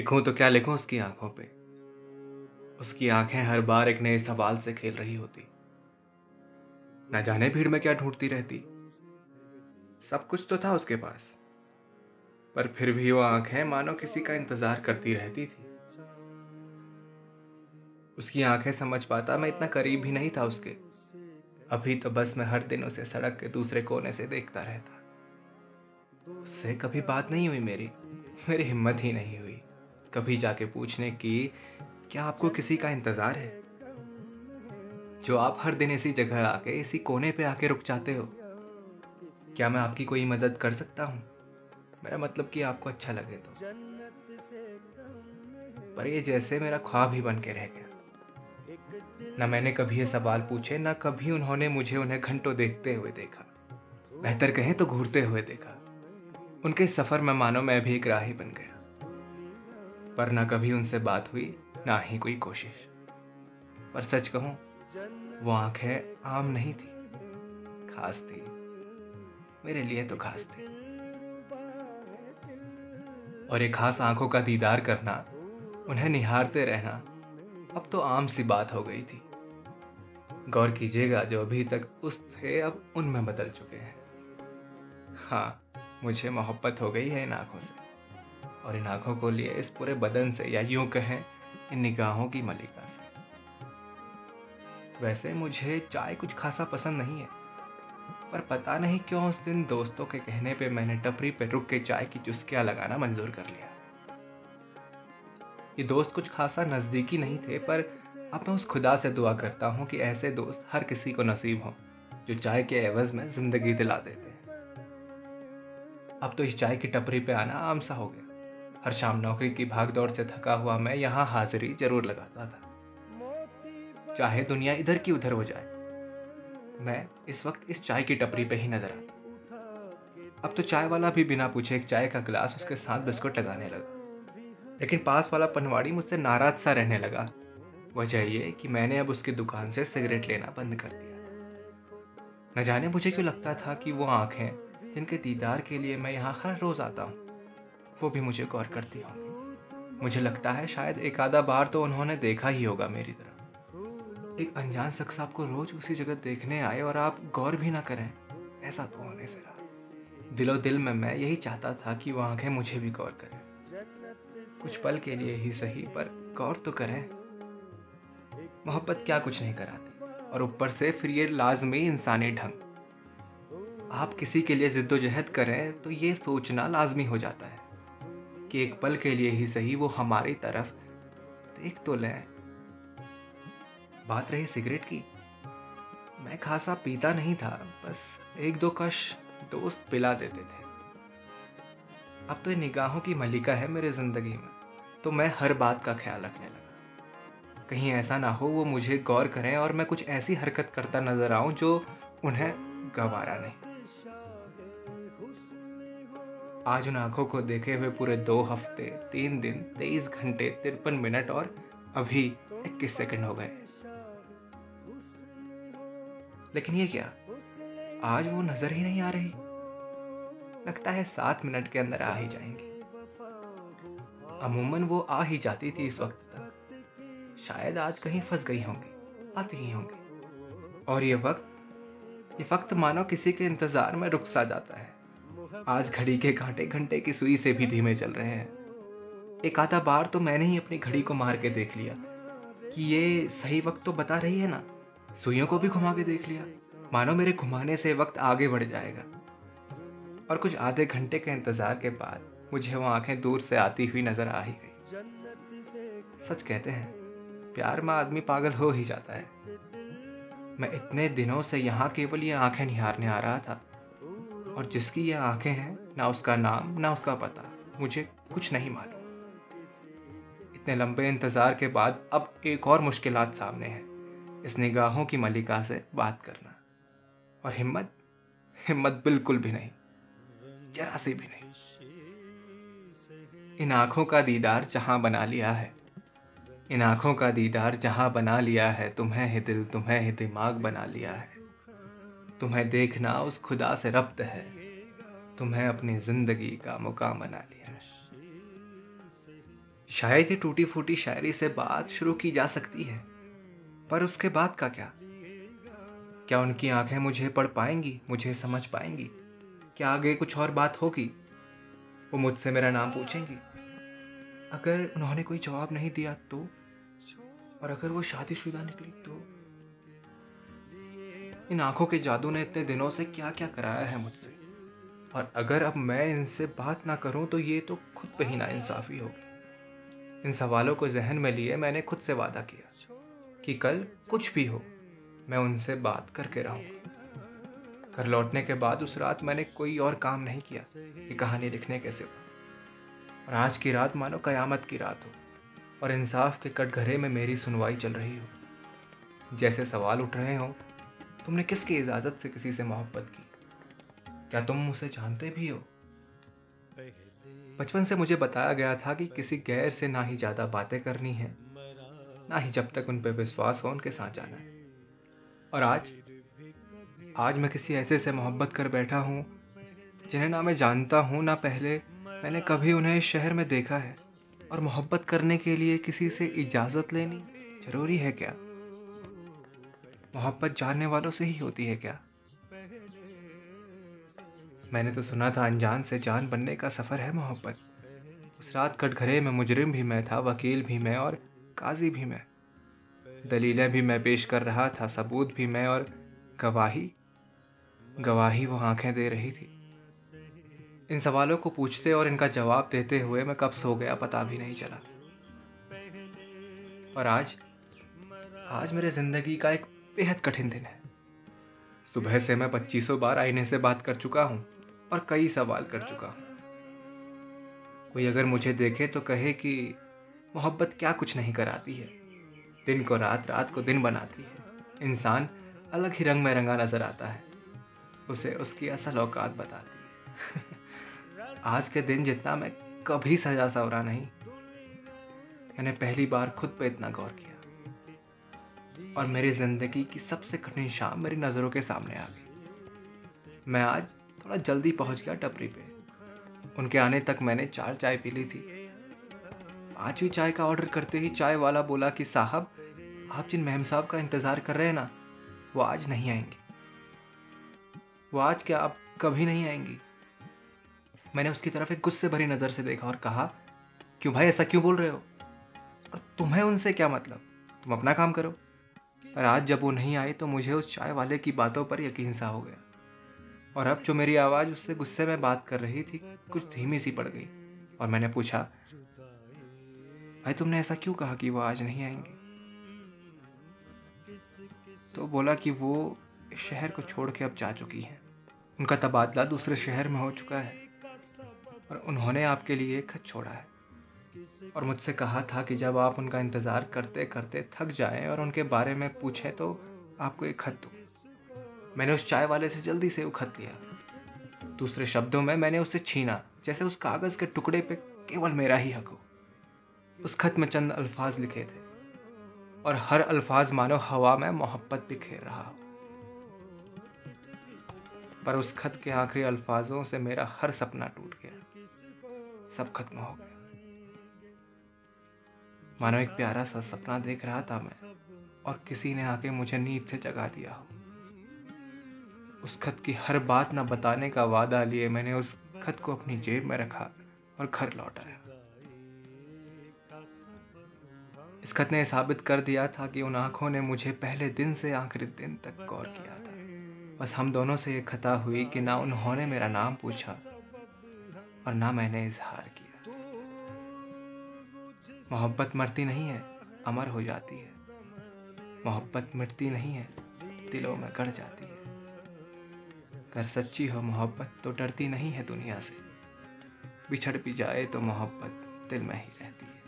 लिखूं तो क्या लिखूं उसकी आंखों पे। उसकी आंखें हर बार एक नए सवाल से खेल रही होती, न जाने भीड़ में क्या ढूंढती रहती। सब कुछ तो था उसके पास, पर फिर भी वो आंखें मानो किसी का इंतजार करती रहती थी। उसकी आंखें समझ पाता मैं इतना करीब भी नहीं था उसके। अभी तो बस मैं हर दिन उसे सड़क के दूसरे कोने से देखता रहता। उससे कभी बात नहीं हुई मेरी हिम्मत ही नहीं हुई कभी जाके पूछने की, क्या आपको किसी का इंतजार है जो आप हर दिन इसी जगह आके इसी कोने पे आके रुक जाते हो? क्या मैं आपकी कोई मदद कर सकता हूँ? मेरा मतलब कि आपको अच्छा लगे तो। पर ये जैसे मेरा ख्वाब ही बन के रह गया। ना मैंने कभी ये सवाल पूछे, ना कभी उन्होंने मुझे उन्हें घंटों देखते हुए देखा, बेहतर कहें तो घूरते हुए देखा। उनके सफर में मानो मैं भी एक राही बन गया। पर ना कभी उनसे बात हुई, ना ही कोई कोशिश। पर सच कहूं, वो आंखें आम नहीं थी, खास थी, मेरे लिए तो खास थी। और ये खास आंखों का दीदार करना, उन्हें निहारते रहना अब तो आम सी बात हो गई थी। गौर कीजिएगा, जो अभी तक उस थे अब उनमें बदल चुके हैं। हाँ, मुझे मोहब्बत हो गई है इन आंखों से, और इन आंखों को लिए इस पूरे बदन से, या यूं कहें इन निगाहों की मलिका से। वैसे मुझे चाय कुछ खासा पसंद नहीं है, पर पता नहीं क्यों उस दिन दोस्तों के कहने पे मैंने टपरी पे रुक के चाय की चुस्कियां लगाना मंजूर कर लिया। ये दोस्त कुछ खासा नज़दीकी नहीं थे, पर अब मैं उस खुदा से दुआ करता हूँ कि ऐसे दोस्त हर किसी को नसीब हों जो चाय के एवज में ज़िंदगी दिला देते हैं। अब तो इस चाय की टपरी पे आना आम सा हो गया। हर शाम नौकरी की भागदौड़ से थका हुआ मैं यहाँ हाजिरी जरूर लगाता था। चाहे दुनिया इधर की उधर हो जाए, मैं इस वक्त इस चाय की टपरी पे ही नजर आता। अब तो चाय वाला भी बिना पूछे एक चाय का गिलास उसके साथ बिस्कुट लगाने लगा। लेकिन पास वाला पनवाड़ी मुझसे नाराज सा रहने लगा। वजह यह कि मैंने अब उसकी दुकान से सिगरेट लेना बंद कर दिया। न जाने मुझे क्यों लगता था कि वो आंखें जिनके दीदार के लिए मैं यहाँ हर रोज आता हूँ, वो भी मुझे गौर करती होंगी। मुझे लगता है शायद एक आधा बार तो उन्होंने देखा ही होगा मेरी तरफ। एक अनजान शख्स आपको रोज उसी जगह देखने आए और आप गौर भी ना करें, ऐसा तो होने से रहा। दिलो दिल में मैं यही चाहता था कि वो आंखें मुझे भी गौर करें, कुछ पल के लिए ही सही, पर गौर तो करें। मोहब्बत क्या कुछ नहीं कराती, और ऊपर से फिर ये लाजमी इंसानी ढंग। आप किसी के लिए जिद्दोजहद करें तो ये सोचना लाजमी हो जाता है कि एक पल के लिए ही सही वो हमारी तरफ देख तो लें। बात रही सिगरेट की, मैं खासा पीता नहीं था, बस एक दो कश दोस्त पिला देते थे। अब तो ये निगाहों की मलिका है मेरे जिंदगी में, तो मैं हर बात का ख्याल रखने लगा। कहीं ऐसा ना हो वो मुझे गौर करें और मैं कुछ ऐसी हरकत करता नजर आऊं जो उन्हें गवारा नहीं। आज उन आंखों को देखे हुए पूरे 2 हफ्ते, 3 दिन, 23 घंटे, 53 मिनट और अभी 21 सेकंड हो गए। लेकिन ये क्या, आज वो नजर ही नहीं आ रही। लगता है 7 मिनट के अंदर आ ही जाएंगे। अमूमन वो आ ही जाती थी इस वक्त तक। शायद आज कहीं फंस गई होंगी, आती ही होंगी। और ये वक्त मानो किसी के इंतजार में रुक सा जाता है। आज घड़ी के कांटे घंटे की सुई से भी धीमे चल रहे हैं। एक आधा बार तो मैंने ही अपनी घड़ी को मार के देख लिया कि ये सही वक्त तो बता रही है ना। सुइयों को भी घुमा के देख लिया, मानो मेरे घुमाने से वक्त आगे बढ़ जाएगा। और कुछ आधे घंटे के इंतजार के बाद मुझे वो आंखें दूर से आती हुई नजर आ ही गई। सच कहते हैं, प्यार में आदमी पागल हो ही जाता है। मैं इतने दिनों से यहाँ केवल ये आंखें निहारने आ रहा था, और जिसकी ये आंखें हैं, ना उसका नाम ना उसका पता, मुझे कुछ नहीं मालूम। इतने लंबे इंतजार के बाद अब एक और मुश्किलात सामने है, इस निगाहों की मलिका से बात करना। और हिम्मत बिल्कुल भी नहीं, जरा सी भी नहीं। इन आंखों का दीदार जहां बना लिया है, इन आंखों का दीदार जहां बना लिया है, तुम्हें ही दिल तुम्हें ही दिमाग बना लिया है। तुम्हें देखना उस खुदा से रब्त है, तुम्हें अपनी जिंदगी का मुकाम बना लिया है। शायद ही टूटी फूटी शायरी से बात शुरू की जा सकती है, पर उसके बाद का क्या? क्या उनकी आंखें मुझे पढ़ पाएंगी, मुझे समझ पाएंगी? क्या आगे कुछ और बात होगी? वो मुझसे मेरा नाम पूछेंगी? अगर उन्होंने कोई जवाब नहीं दिया तो, और अगर वो शादीशुदा निकली तो? इन आंखों के जादू ने इतने दिनों से क्या क्या कराया है मुझसे, और अगर अब मैं इनसे बात ना करूं तो ये तो खुद पे ही नाइंसाफ़ी हो। इन सवालों को जहन में लिए मैंने खुद से वादा किया कि कल कुछ भी हो मैं उनसे बात करके रहूँगा। घर लौटने के बाद उस रात मैंने कोई और काम नहीं किया कि कहानी लिखने के सिवा, और आज की रात मानो कयामत की रात हो और इंसाफ के कटघरे में मेरी सुनवाई चल रही हो। जैसे सवाल उठ रहे हों, तुमने किसकी इजाज़त से किसी से मोहब्बत की? क्या तुम उसे जानते भी हो? बचपन से मुझे बताया गया था कि किसी गैर से ना ही ज़्यादा बातें करनी है, ना ही जब तक उन पर विश्वास हो उनके साथ जाना है। और आज मैं किसी ऐसे से मोहब्बत कर बैठा हूँ जिन्हें ना मैं जानता हूँ, ना पहले मैंने कभी उन्हें इस शहर में देखा है। और मोहब्बत करने के लिए किसी से इजाज़त लेनी ज़रूरी है क्या? मोहब्बत जानने वालों से ही होती है क्या? मैंने तो सुना था अनजान से जान बनने का सफ़र है मोहब्बत। उस रात कटघरे में मुजरिम भी मैं था, वकील भी मैं और काजी भी मैं। दलीलें भी मैं पेश कर रहा था, सबूत भी मैं, और गवाही वो आंखें दे रही थी। इन सवालों को पूछते और इनका जवाब देते हुए मैं कब सो गया पता भी नहीं चला। और आज मेरे ज़िंदगी का एक बेहद कठिन दिन है। सुबह से मैं 2500 बार आईने से बात कर चुका हूँ और कई सवाल कर चुका हूँ। कोई अगर मुझे देखे तो कहे कि मोहब्बत क्या कुछ नहीं कराती है, दिन को रात, रात को दिन बनाती है। इंसान अलग ही रंग में रंगा नजर आता है, उसे उसकी असल औकात बताती है। आज के दिन जितना मैं कभी सजा सवरा नहीं, मैंने पहली बार खुद पे इतना गौर किया, और मेरी ज़िंदगी की सबसे कठिन शाम मेरी नज़रों के सामने आ गई। मैं आज थोड़ा जल्दी पहुंच गया टपरी पे। उनके आने तक मैंने 4 चाय पी ली थी। 5वीं चाय का ऑर्डर करते ही चाय वाला बोला कि साहब, आप जिन मेहम साहब का इंतज़ार कर रहे हैं ना, वो आज नहीं आएंगी। वो आज क्या, आप कभी नहीं आएंगी। मैंने उसकी तरफ एक गुस्से भरी नज़र से देखा और कहा, क्यों भाई, ऐसा क्यों बोल रहे हो? और तुम्हें उनसे क्या मतलब, तुम अपना काम करो। और आज जब वो नहीं आई तो मुझे उस चाय वाले की बातों पर यकीन सा हो गया, और अब जो मेरी आवाज़ उससे गुस्से में बात कर रही थी कुछ धीमी सी पड़ गई, और मैंने पूछा, भाई तुमने ऐसा क्यों कहा कि वो आज नहीं आएंगी? तो बोला कि वो इस शहर को छोड़ के अब जा चुकी हैं, उनका तबादला दूसरे शहर में हो चुका है, और उन्होंने आपके लिए एक खत छोड़ा है, और मुझसे कहा था कि जब आप उनका इंतज़ार करते करते थक जाएं और उनके बारे में पूछें तो आपको एक खत दूँ। मैंने उस चाय वाले से जल्दी से वो खत लिया। दूसरे शब्दों में मैंने उसे छीना, जैसे उस कागज़ के टुकड़े पे केवल मेरा ही हक हो। उस खत में चंद अल्फाज लिखे थे, और हर अल्फाज मानो हवा में मोहब्बत बिखेर रहा हो। पर उस खत के आखिरी अल्फाजों से मेरा हर सपना टूट गया, सब खत्म हो गया। मानो एक प्यारा सा सपना देख रहा था मैं, और किसी ने आके मुझे नींद से जगा दिया हो। उस खत की हर बात न बताने का वादा लिए मैंने उस खत को अपनी जेब में रखा और घर लौट आया। इस खत ने साबित कर दिया था कि उन आंखों ने मुझे पहले दिन से आखिरी दिन तक गौर किया था। बस हम दोनों से ये खता हुई कि ना उन्होंने मेरा नाम पूछा और ना मैंने इजहार किया। मोहब्बत मरती नहीं है, अमर हो जाती है। मोहब्बत मिटती नहीं है, दिलों में गढ़ जाती है। अगर सच्ची हो मोहब्बत तो डरती नहीं है दुनिया से, बिछड़ भी जाए तो मोहब्बत दिल में ही रहती है।